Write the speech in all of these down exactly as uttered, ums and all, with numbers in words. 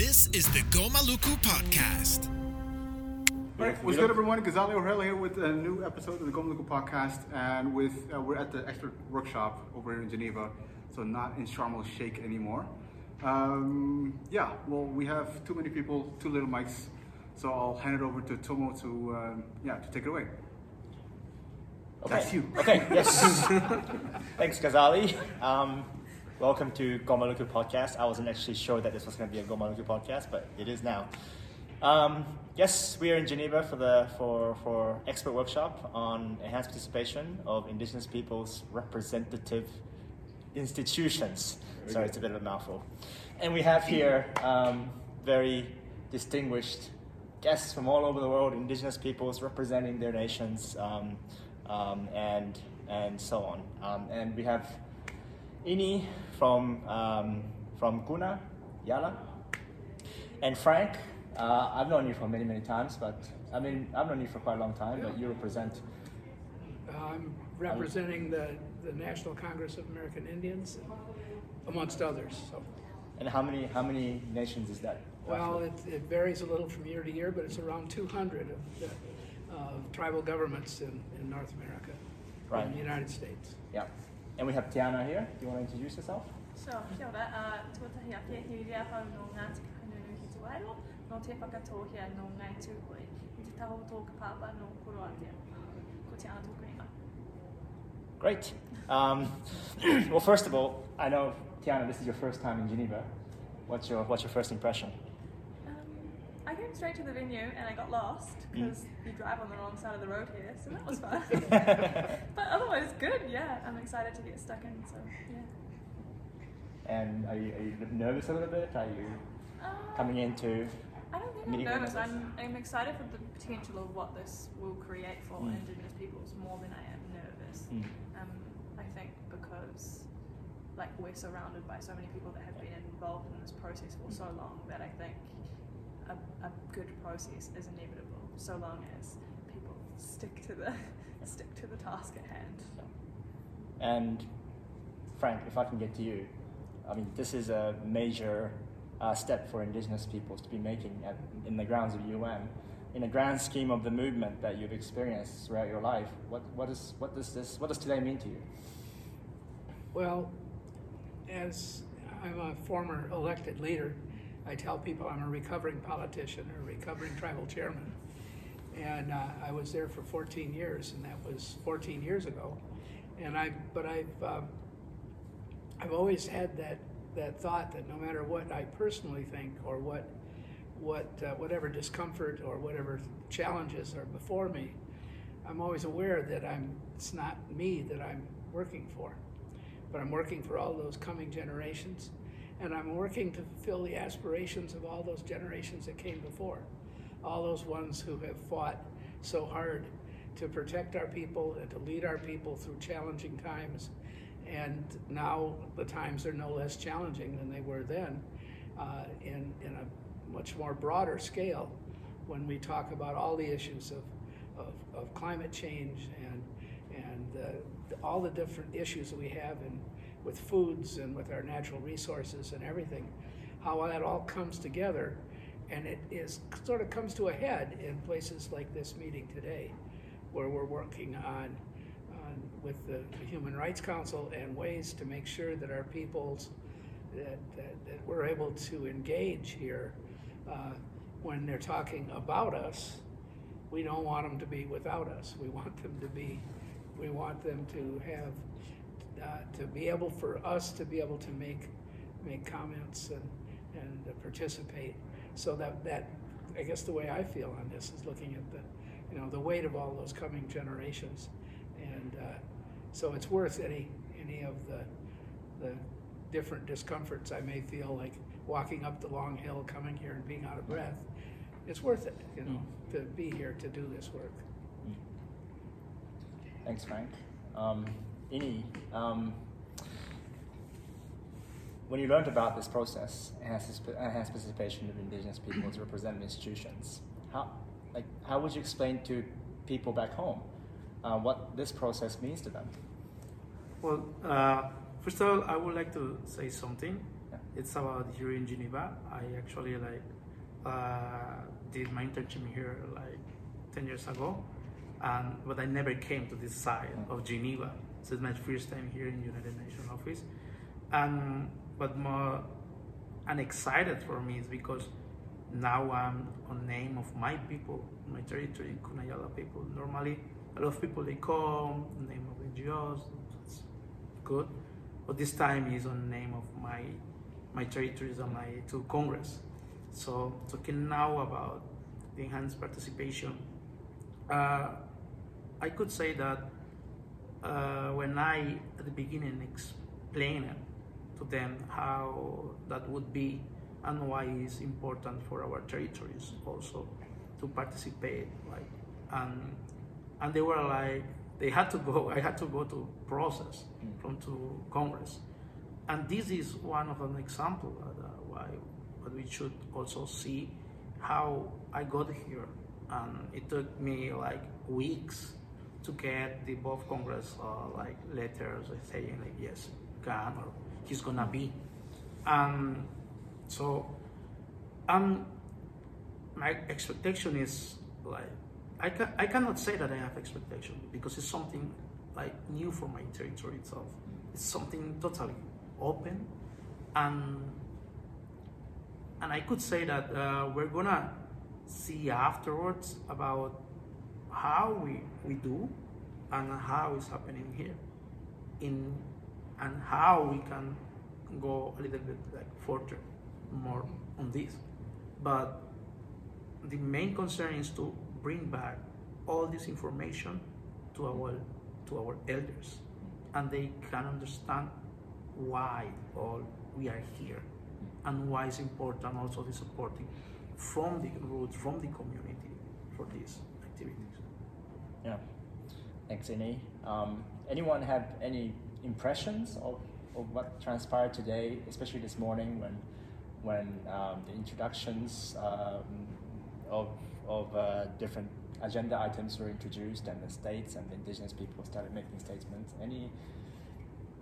This is the Gomaluku podcast. All right, what's good, everyone? Ghazali O'Reilly here with a new episode of the Gomaluku podcast, and with uh, we're at the expert workshop over here in Geneva, so not in Sharm El Sheikh anymore. Um, yeah, well, we have too many people, too little mics, so I'll hand it over to Tomo to um, yeah to take it away. Okay. That's you. Okay. Yes. Thanks, Ghazali. Um, Welcome to Gomaluku Podcast. I wasn't actually sure that this was going to be a Gomaluku Podcast, but it is now. Um, yes, we are in Geneva for the for, for expert workshop on enhanced participation of Indigenous peoples' representative institutions. Sorry, it's a bit of a mouthful. And we have here um, very distinguished guests from all over the world, Indigenous peoples representing their nations, um, um, and and so on. Um, and we have Ini from um, from Kuna Yala, and Frank. Uh, I've known you for many many times, but I mean I've known you for quite a long time. Yeah. But you represent. Uh, I'm representing the, the National Congress of American Indians, amongst others. So. And how many how many nations is that? Well, it, it varies a little from year to year, but it's around two hundred of the, uh, tribal governments in, in North America, right. In the United States. Yeah. And we have Tiana here. Do you want to introduce yourself? Sure. Kia ora. Tuata hea kia hiria hau no Ngāti Kahanunu Hituaero, no te whakatōhia no Ngai Tūhoe, i te taho tōka pāpā no Koroatia. Ko te ātō kuringa. Great. Um, well, first of all, I know, Tiana, this is your first time in Geneva. What's your, what's your first impression? Um, I came straight to the venue and I got lost, because mm. you drive on the wrong side of the road here, so that was fun. But otherwise, good, yeah. I'm excited to get stuck in, so, yeah. And are you, are you nervous a little bit? Are you uh, coming into... I don't think I'm nervous. I'm, I'm excited for the potential of what this will create for mm. Indigenous peoples more than I am nervous. Mm. Um, I think because, like, we're surrounded by so many people that have been involved in this process for mm. so long that I think a, a good process is inevitable, so long as people stick to the... stick to the task at hand. And Frank, if I can get to you, I mean, this is a major uh, step for Indigenous peoples to be making at, in the grounds of U N. In the grand scheme of the movement that you've experienced throughout your life, what what is what does this what does today mean to you? Well, as I'm a former elected leader, I tell people I'm a recovering politician or a recovering tribal chairman. And uh, I was there for fourteen years, and that was fourteen years ago. And I, but I've, uh, I've always had that that thought that no matter what I personally think, or what, what, uh, whatever discomfort or whatever challenges are before me, I'm always aware that I'm. It's not me that I'm working for, but I'm working for all those coming generations, and I'm working to fulfill the aspirations of all those generations that came before. All those ones who have fought so hard to protect our people and to lead our people through challenging times. And now the times are no less challenging than they were then, uh, in, in a much more broader scale, when we talk about all the issues of, of, of climate change and, and uh, all the different issues that we have in, with foods and with our natural resources and everything, how that all comes together. And it is sort of comes to a head in places like this meeting today, where we're working on, on with the, the Human Rights Council and ways to make sure that our peoples, that, that, that we're able to engage here uh, when they're talking about us. We don't want them to be without us. We want them to be, we want them to have, uh, to be able for us to be able to make, make comments and, and uh, participate. So that, that, I guess the way I feel on this is looking at the, you know, the weight of all those coming generations, and uh, so it's worth any any of the the different discomforts I may feel, like walking up the long hill, coming here and being out of breath. It's worth it, you know, mm. to be here to do this work. Mm. Thanks, Frank. Um, Ini, um, when you learned about this process, enhanced participation of Indigenous peoples representing institutions, how, like, how would you explain to people back home uh, what this process means to them? Well, uh, first of all, I would like to say something. Yeah. it's about here in Geneva. I actually like uh, did my internship here like ten years ago, and but I never came to this side of Geneva. So it's my first time here in United Nations office, and but more and excited for me is because now I'm on name of my people, my territory, Kuna Yala people. Normally, a lot of people they come on name of N G Os. It's good, but this time is on name of my my territories and my two Congress. So talking now about the enhanced participation, uh, I could say that uh, when I at the beginning explained to them how that would be and why it's important for our territories also to participate, like and and they were like they had to go. I had to go to process from to Congress, and this is one of an example that, uh, why but we should also see how I got here, and it took me like weeks to get the both Congress uh, like letters saying like yes, can or he's gonna be, and. Um, So, um, my expectation is like I can I cannot say that I have expectation because it's something like new for my territory itself. It's something totally open, and and I could say that uh, we're gonna see afterwards about how we we do and how it's happening here, in and how we can go a little bit like further. More on this, but the main concern is to bring back all this information to our to our elders, and they can understand why all we are here, and why it's important also the supporting from the roots, from the community for these activities. Yeah, thanks, Ini. Um, anyone have any impressions of of what transpired today, especially this morning when? when um, the introductions um, of, of uh, different agenda items were introduced and the states and the indigenous people started making statements. Any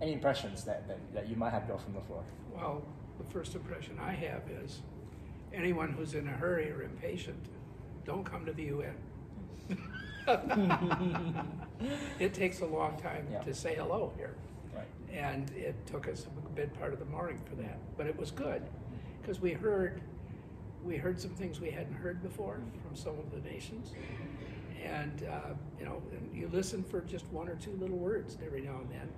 any impressions that, that, that you might have got from the floor? Well, the first impression I have is anyone who's in a hurry or impatient, don't come to the U N. It takes a long time yeah. to say hello here. Right. And it took us a bit part of the morning for that, but it was good. Because we heard, we heard some things we hadn't heard before from some of the nations, and uh, you know, and you listen for just one or two little words every now and then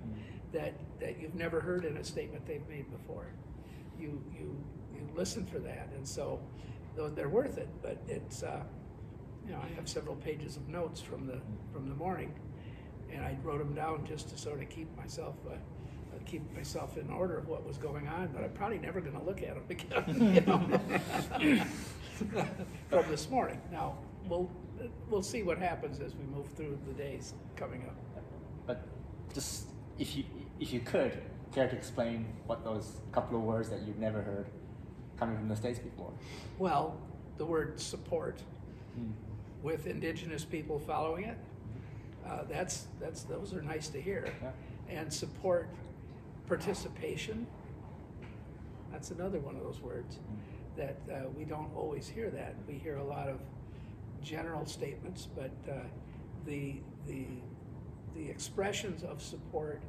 that that you've never heard in a statement they've made before. You you you listen for that, and so they're worth it. But it's uh, you know, I have several pages of notes from the from the morning, and I wrote them down just to sort of keep myself. Uh, keep myself in order of what was going on, but I'm probably never going to look at them again, you know, from this morning. Now, we'll we'll see what happens as we move through the days coming up. But just, if you if you could, care to explain what those couple of words that you've never heard coming from the States before? Well, the word support, hmm. with indigenous people following it, uh, that's that's those are nice to hear. Yeah. And support participation, that's another one of those words that uh, we don't always hear that. We hear a lot of general statements, but uh, the, the, the expressions of support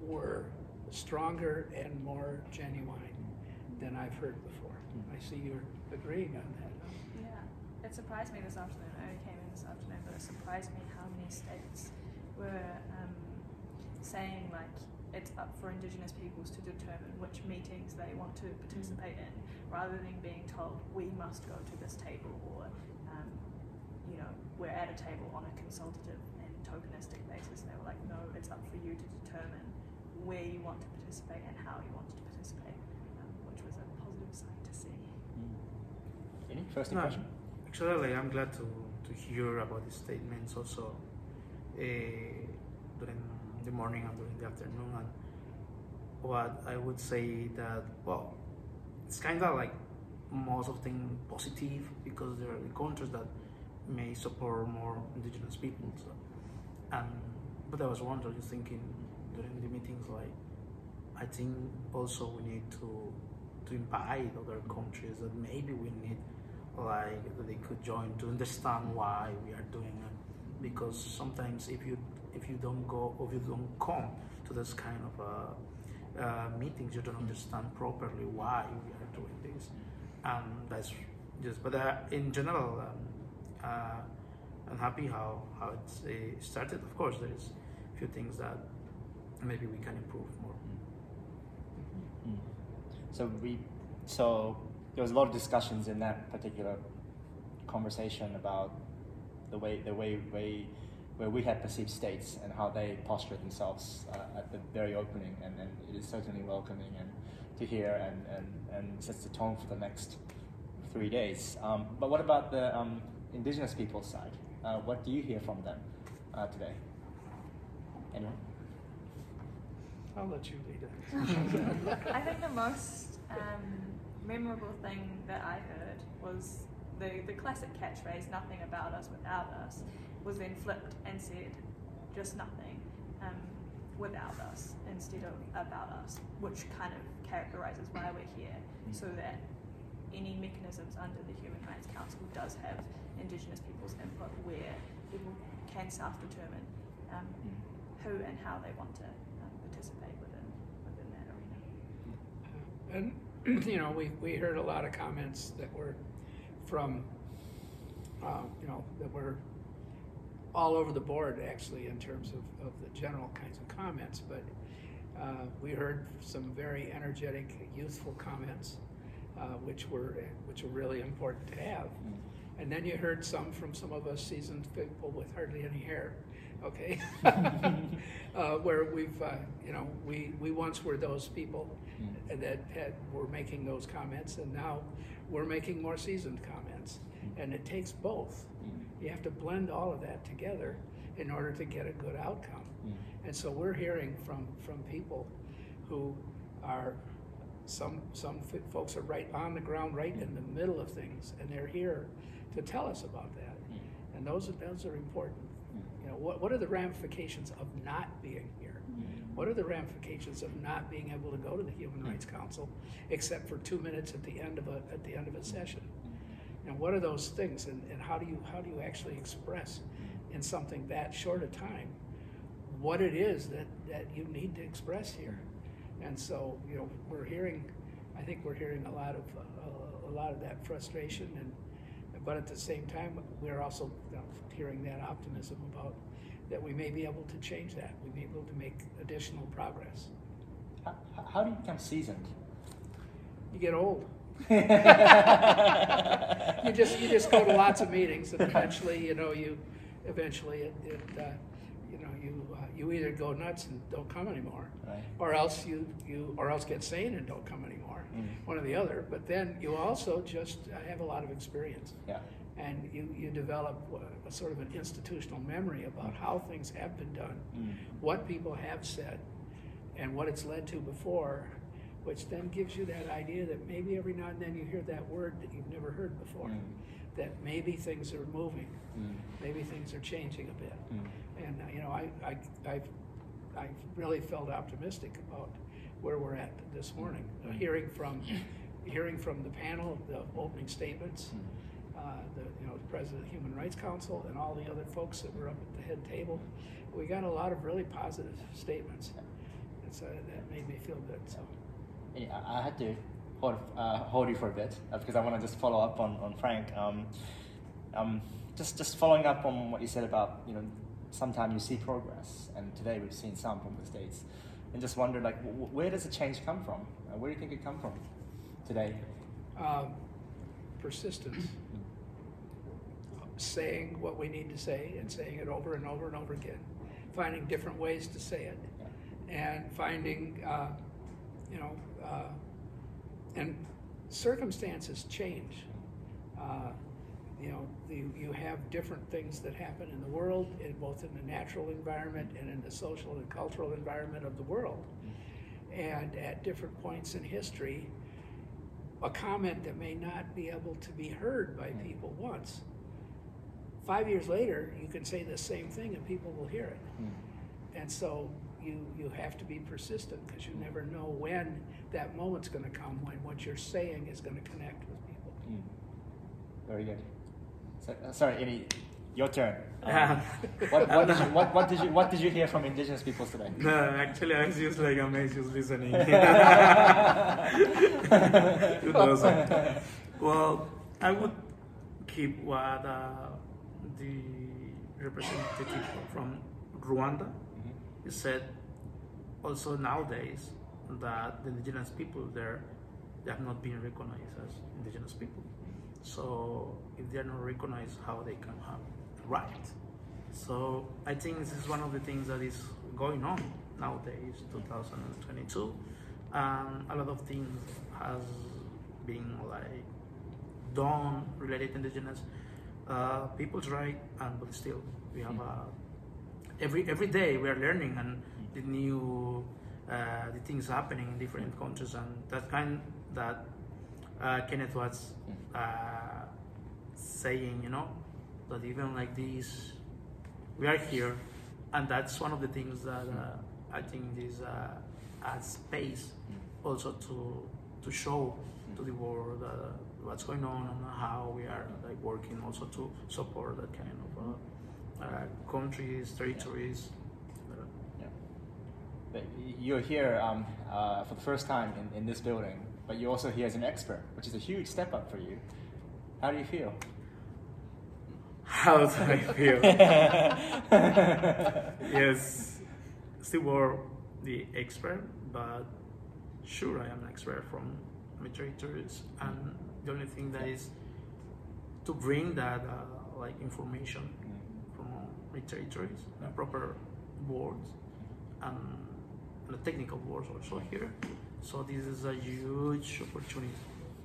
were stronger and more genuine than I've heard before. I see you're agreeing on that. Yeah, it surprised me this afternoon. I only came in this afternoon, but it surprised me how many states were um, saying like, it's up for Indigenous peoples to determine which meetings they want to participate in, rather than being told we must go to this table or, um, you know, we're at a table on a consultative and tokenistic basis. They were like, no, it's up for you to determine where you want to participate and how you want to participate, um, which was a positive sight to see. Any first impression? No, actually, I'm glad to, to hear about the statements also uh, during the morning and during the afternoon, and what I would say that, well, it's kind of like most of things positive because there are the countries that may support more indigenous people. So, and but I was wondering, thinking during the meetings, like I think also we need to to invite other countries that maybe we need, like they could join to understand why we are doing it. Because sometimes if you if you don't go or you don't come to this kind of uh, uh, meetings, you don't understand properly why we are doing this. And that's just. But uh, in general, um, uh, I'm happy how how it's uh, started. Of course, there is a few things that maybe we can improve more. Mm-hmm. So we so. There was a lot of discussions in that particular conversation about the way the way way where we had perceived states and how they postured themselves uh, at the very opening, and, and it is certainly welcoming and to hear and, and, and sets the tone for the next three days. Um, but what about the um, indigenous people's side? Uh, what do you hear from them uh, today? Anyone? I'll let you lead it. I think the most. Um, memorable thing that I heard was the, the classic catchphrase, "nothing about us without us," was then flipped and said just nothing um, without us instead of about us, which kind of characterises why we're here, so that any mechanisms under the Human Rights Council does have Indigenous people's input where people can self-determine um, who and how they want to um, participate within, within that arena. And you know, we we heard a lot of comments that were from, uh, you know, that were all over the board actually in terms of, of the general kinds of comments. But uh, we heard some very energetic, youthful comments, uh, which were which were really important to have. And then you heard some from some of us seasoned people with hardly any hair. Okay, uh, where we've, uh, you know, we, we once were those people mm. that had, were making those comments, and now we're making more seasoned comments. Mm. And it takes both. Mm. You have to blend all of that together in order to get a good outcome. Mm. And so we're hearing from, from people who are, some, some folks are right on the ground, right mm. in the middle of things, and they're here to tell us about that. Mm. And those, those are important. You know, what, what are the ramifications of not being here? Mm-hmm. What are the ramifications of not being able to go to the Human mm-hmm. Rights Council, except for two minutes at the end of a at the end of a session? Mm-hmm. And what are those things? And, and how do you how do you actually express in something that short a time what it is that, that you need to express here? And so you know, we're hearing, I think we're hearing a lot of uh, a lot of that frustration and. But at the same time, we're also hearing that optimism about that we may be able to change that. We may be able to make additional progress. How, how do you become seasoned? You get old. you just you just go to lots of meetings, and eventually, you know, you eventually it, it uh, you know you uh, you either go nuts and don't come anymore, right. or else you you or else get sane and don't come anymore. One or the other, but then you also just have a lot of experience, yeah. and you, you develop a, a sort of an institutional memory about how things have been done, mm. what people have said, and what it's led to before, which then gives you that idea that maybe every now and then you hear that word that you've never heard before, mm. that maybe things are moving, mm. maybe things are changing a bit, mm. and you know I I I've, I've really felt optimistic about where we're at this morning, uh, hearing from hearing from the panel, the opening statements, uh, the you know the president of the Human Rights Council, and all the other folks that were up at the head table, we got a lot of really positive statements, and so that made me feel good. So yeah, I had to hold uh, hold you for a bit because I want to just follow up on on Frank. Um, um, just just following up on what you said about you know sometimes you see progress, and today we've seen some from the States. And just wonder, like, where does the change come from? Uh, where do you think it come from today? Um, persistence. Saying what we need to say and saying it over and over and over again. Finding different ways to say it. Yeah. And finding, uh, you know, uh, and circumstances change. Uh, you know, you, you have different things that happen in the world, in both in the natural environment and in the social and cultural environment of the world. And at different points in history, a comment that may not be able to be heard by people once, five years later, you can say the same thing and people will hear it. And so you, you have to be persistent, because you never know when that moment's going to come, when what you're saying is going to connect with people. Mm. Very good. So, uh, sorry, Eddie, your turn. Um, what, what, did you, what, what, did you, what did you hear from indigenous peoples today? No, actually, I was just like amazed, just listening. It was like, well, I would keep what uh, the representative from Rwanda mm-hmm. said. Also nowadays, that the indigenous people there, they are not being recognized as indigenous people. So if they are not recognized, how they can have rights? So I think this is one of the things that is going on nowadays, two thousand twenty-two. Um, a lot of things has been like done related to indigenous uh, people's right, and but still we have uh, every every day we are learning, and the new uh, the things happening in different countries, and that kind that. Uh, Kenneth was uh, saying, you know, that even like this, we are here, and that's one of the things that uh, I think is uh, a space also to to show to the world uh, what's going on and how we are like working also to support that kind of uh, uh, countries, territories. Yeah. But you're here um, uh, for the first time in, in this building. But you're also here as an expert, which is a huge step up for you. How do you feel? How do I feel? Yes, still were the expert, but sure I am an expert from my territories, and the only thing that is to bring that uh, like information from my territories, the proper words, and the technical words also here. So this is a huge opportunity,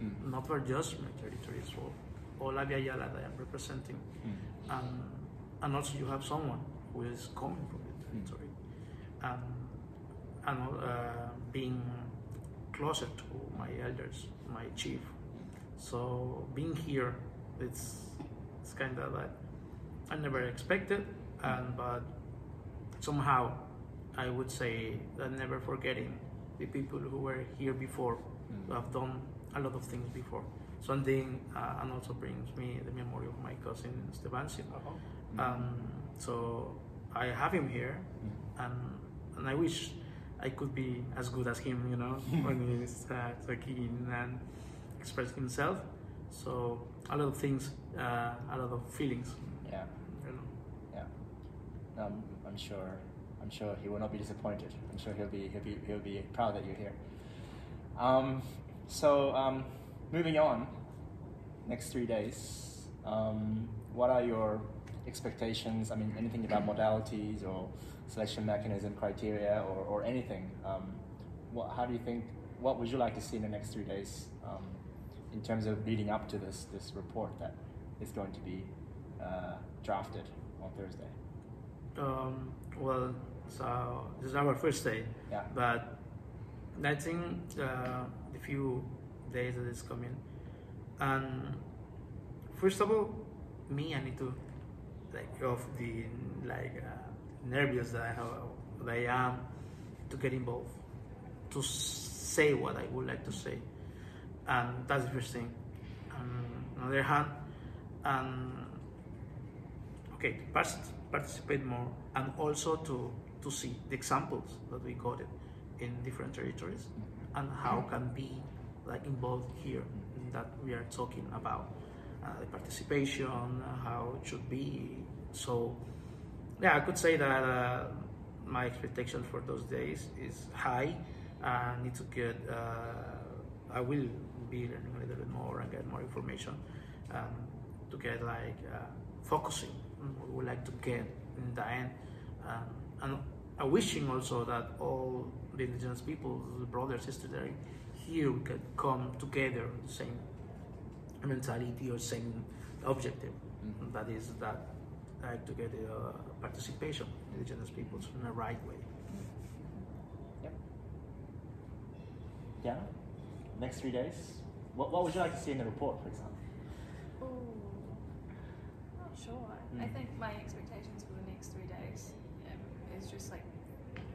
mm. not for just my territory, it's for all Abya Yala that I am representing. Mm. Um, and also you have someone who is coming from the territory, mm. um, and uh, being closer to my elders, my chief. So being here, it's, it's kind of like, I never expected, and but somehow I would say that never forgetting the people who were here before, mm. who have done a lot of things before. So and then, uh, and also brings me the memory of my cousin Stevenson. Uh-huh. mm. um, so I have him here, mm. and and I wish I could be as good as him, you know, when he's uh, talking and expressing himself. So a lot of things, uh, a lot of feelings. Yeah, you know. Yeah, um, I'm sure. I'm sure he will not be disappointed. I'm sure he'll be he'll be he'll be proud that you're here. Um, so um, moving on, next three days. Um, what are your expectations? I mean, anything about modalities or selection mechanism, criteria, or or anything? Um, what how do you think? What would you like to see in the next three days um, in terms of leading up to this this report that is going to be uh, drafted on Thursday? Um, well, so this is our first day, yeah. But I think uh, the few days that it's coming, and first of all, me, I need to like off the like uh, nervous that I have, that I am to get involved, to say what I would like to say, and that's the first thing. Um, on the other hand, um, okay, first. participate more, and also to to see the examples that we got it in different territories, and how can be like involved here in that we are talking about uh, the participation, how it should be. So yeah, I could say that uh, my expectation for those days is high. I need to get uh, I will be learning a little bit more and get more information um, to get like uh, focusing. We would like to get in the end, um, and I'm wishing also that all the indigenous people, brothers, sisters, here we can come together with the same mentality or same objective. Mm-hmm. That is that uh, to get the uh, participation of indigenous peoples in the right way. Yep. Yeah. Next three days. What What would you like to see in the report, for example? Sure. Mm. I think my expectations for the next three days um, is just like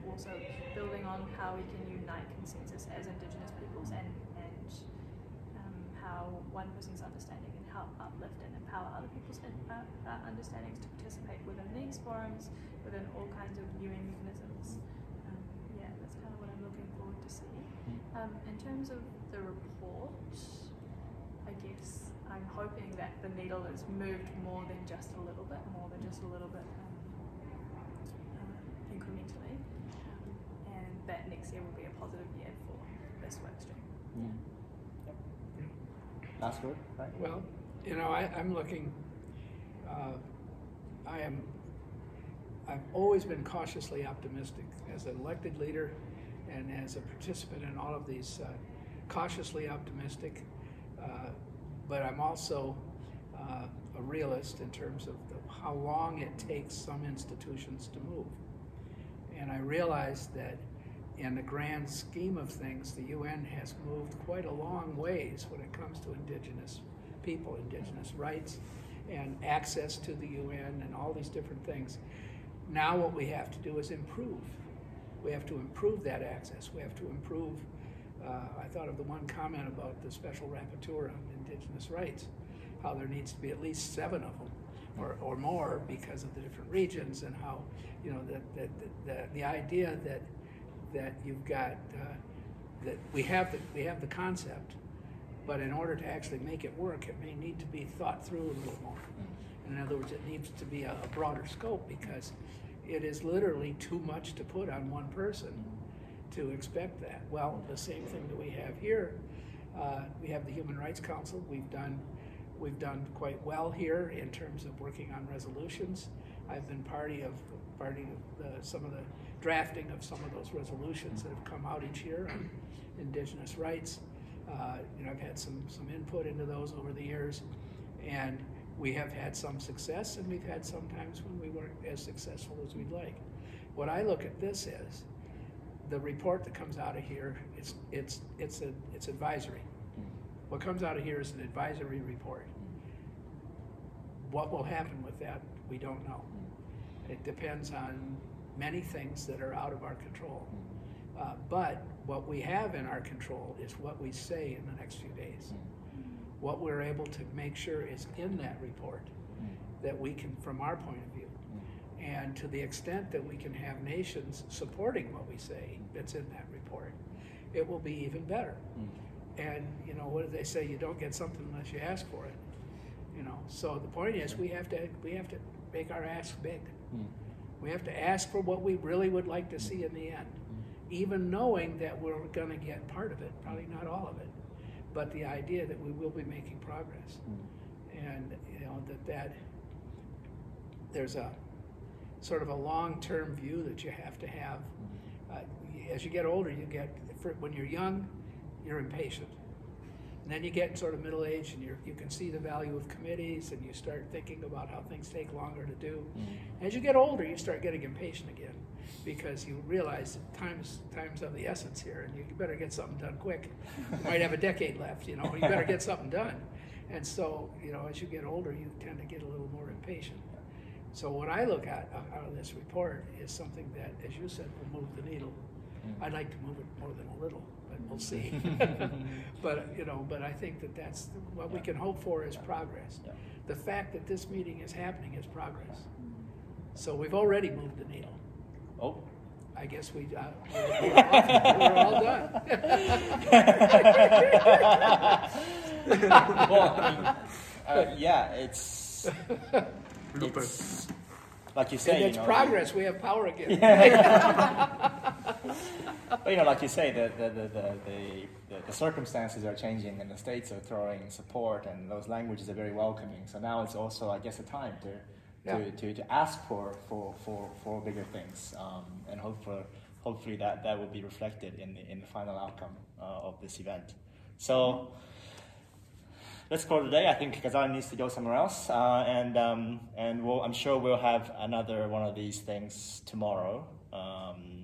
also building on how we can unite consensus as Indigenous peoples, and, and um, how one person's understanding can help uplift and empower other people's uh, uh, understandings to participate within these forums, within all kinds of viewing mechanisms. Um, yeah, that's kind of what I'm looking forward to seeing. Um, in terms of the report, I guess I'm hoping that the needle is moved more than just a little bit, more than just a little bit um, uh, incrementally, um, and that next year will be a positive year for this work stream. Yeah. Yep. Last word, right? Well, you know, I, I'm looking. Uh, I am. I've always been cautiously optimistic as an elected leader, and as a participant in all of these. Uh, cautiously optimistic. Uh, but I'm also uh, a realist in terms of the, how long it takes some institutions to move. And I realize that in the grand scheme of things, the U N has moved quite a long ways when it comes to indigenous people, indigenous rights, and access to the U N and all these different things. Now what we have to do is improve. We have to improve that access. We have to improve Uh, I thought of the one comment about the special rapporteur on indigenous rights, how there needs to be at least seven of them or, or more because of the different regions, and how, you know, that the, the, the idea that that you've got, uh, that we have, the, we have the concept, but in order to actually make it work, it may need to be thought through a little more. And in other words, it needs to be a, a broader scope, because it is literally too much to put on one person to expect that. Well, the same thing that we have here, uh, we have the Human Rights Council. We've done, we've done quite well here in terms of working on resolutions. I've been party of, party of the, some of the drafting of some of those resolutions that have come out each year on indigenous rights. Uh, you know, I've had some, some input into those over the years, and we have had some success, and we've had some times when we weren't as successful as we'd like. What I look at this is, the report that comes out of here, it's, it's, it's, a, it's advisory. What comes out of here is an advisory report. What will happen with that, we don't know. It depends on many things that are out of our control. Uh, but what we have in our control is what we say in the next few days. What we're able to make sure is in that report that we can, from our point of view. And to the extent that we can have nations supporting what we say that's in that report, it will be even better. Mm. And, you know, what do they say? You don't get something unless you ask for it. You know, so the point is we have to, we have to make our ask big. Mm. We have to ask for what we really would like to see in the end, mm. even knowing that we're going to get part of it, probably not all of it, but the idea that we will be making progress. Mm. And, you know, that, that there's a sort of a long-term view that you have to have. Uh, as you get older, you get, for, when you're young, you're impatient. And then you get sort of middle age, and you're, you can see the value of committees, and you start thinking about how things take longer to do. Mm-hmm. As you get older, you start getting impatient again, because you realize that time's, time's of the essence here, and you better get something done quick. You might have a decade left, you know, you better get something done. And so, you know, as you get older, you tend to get a little more impatient. So what I look at out of this report is something that, as you said, will move the needle. I'd like to move it more than a little, but we'll see. But, you know, but I think that that's what we can hope for is progress. The fact that this meeting is happening is progress. So we've already moved the needle. Oh. I guess we, uh, we're, we're all done. Well, I mean, uh, yeah, it's... It's, like you say, it's you know, progress. We have power again. But, you know, like you say, the the the, the the the circumstances are changing, and the states are throwing support, and those languages are very welcoming. So now it's also, I guess, a time to yeah. to, to, to ask for, for, for, for bigger things, um, and hope for hopefully that, that will be reflected in the in the final outcome uh, of this event. So let's call it a day. I think Ghazali needs to go somewhere else, uh, and um, and we'll, I'm sure we'll have another one of these things tomorrow. Um,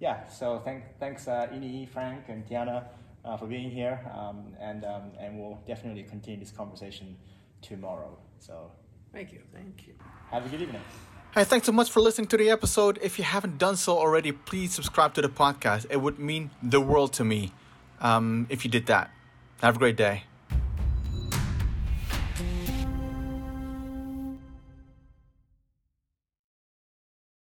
yeah. So thank, thanks, uh, Ini, Frank, and Tiana uh, for being here, um, and um, and we'll definitely continue this conversation tomorrow. So thank you. Thank you. Have a good evening. Hi, thanks so much for listening to the episode. If you haven't done so already, please subscribe to the podcast. It would mean the world to me um, if you did that. Have a great day.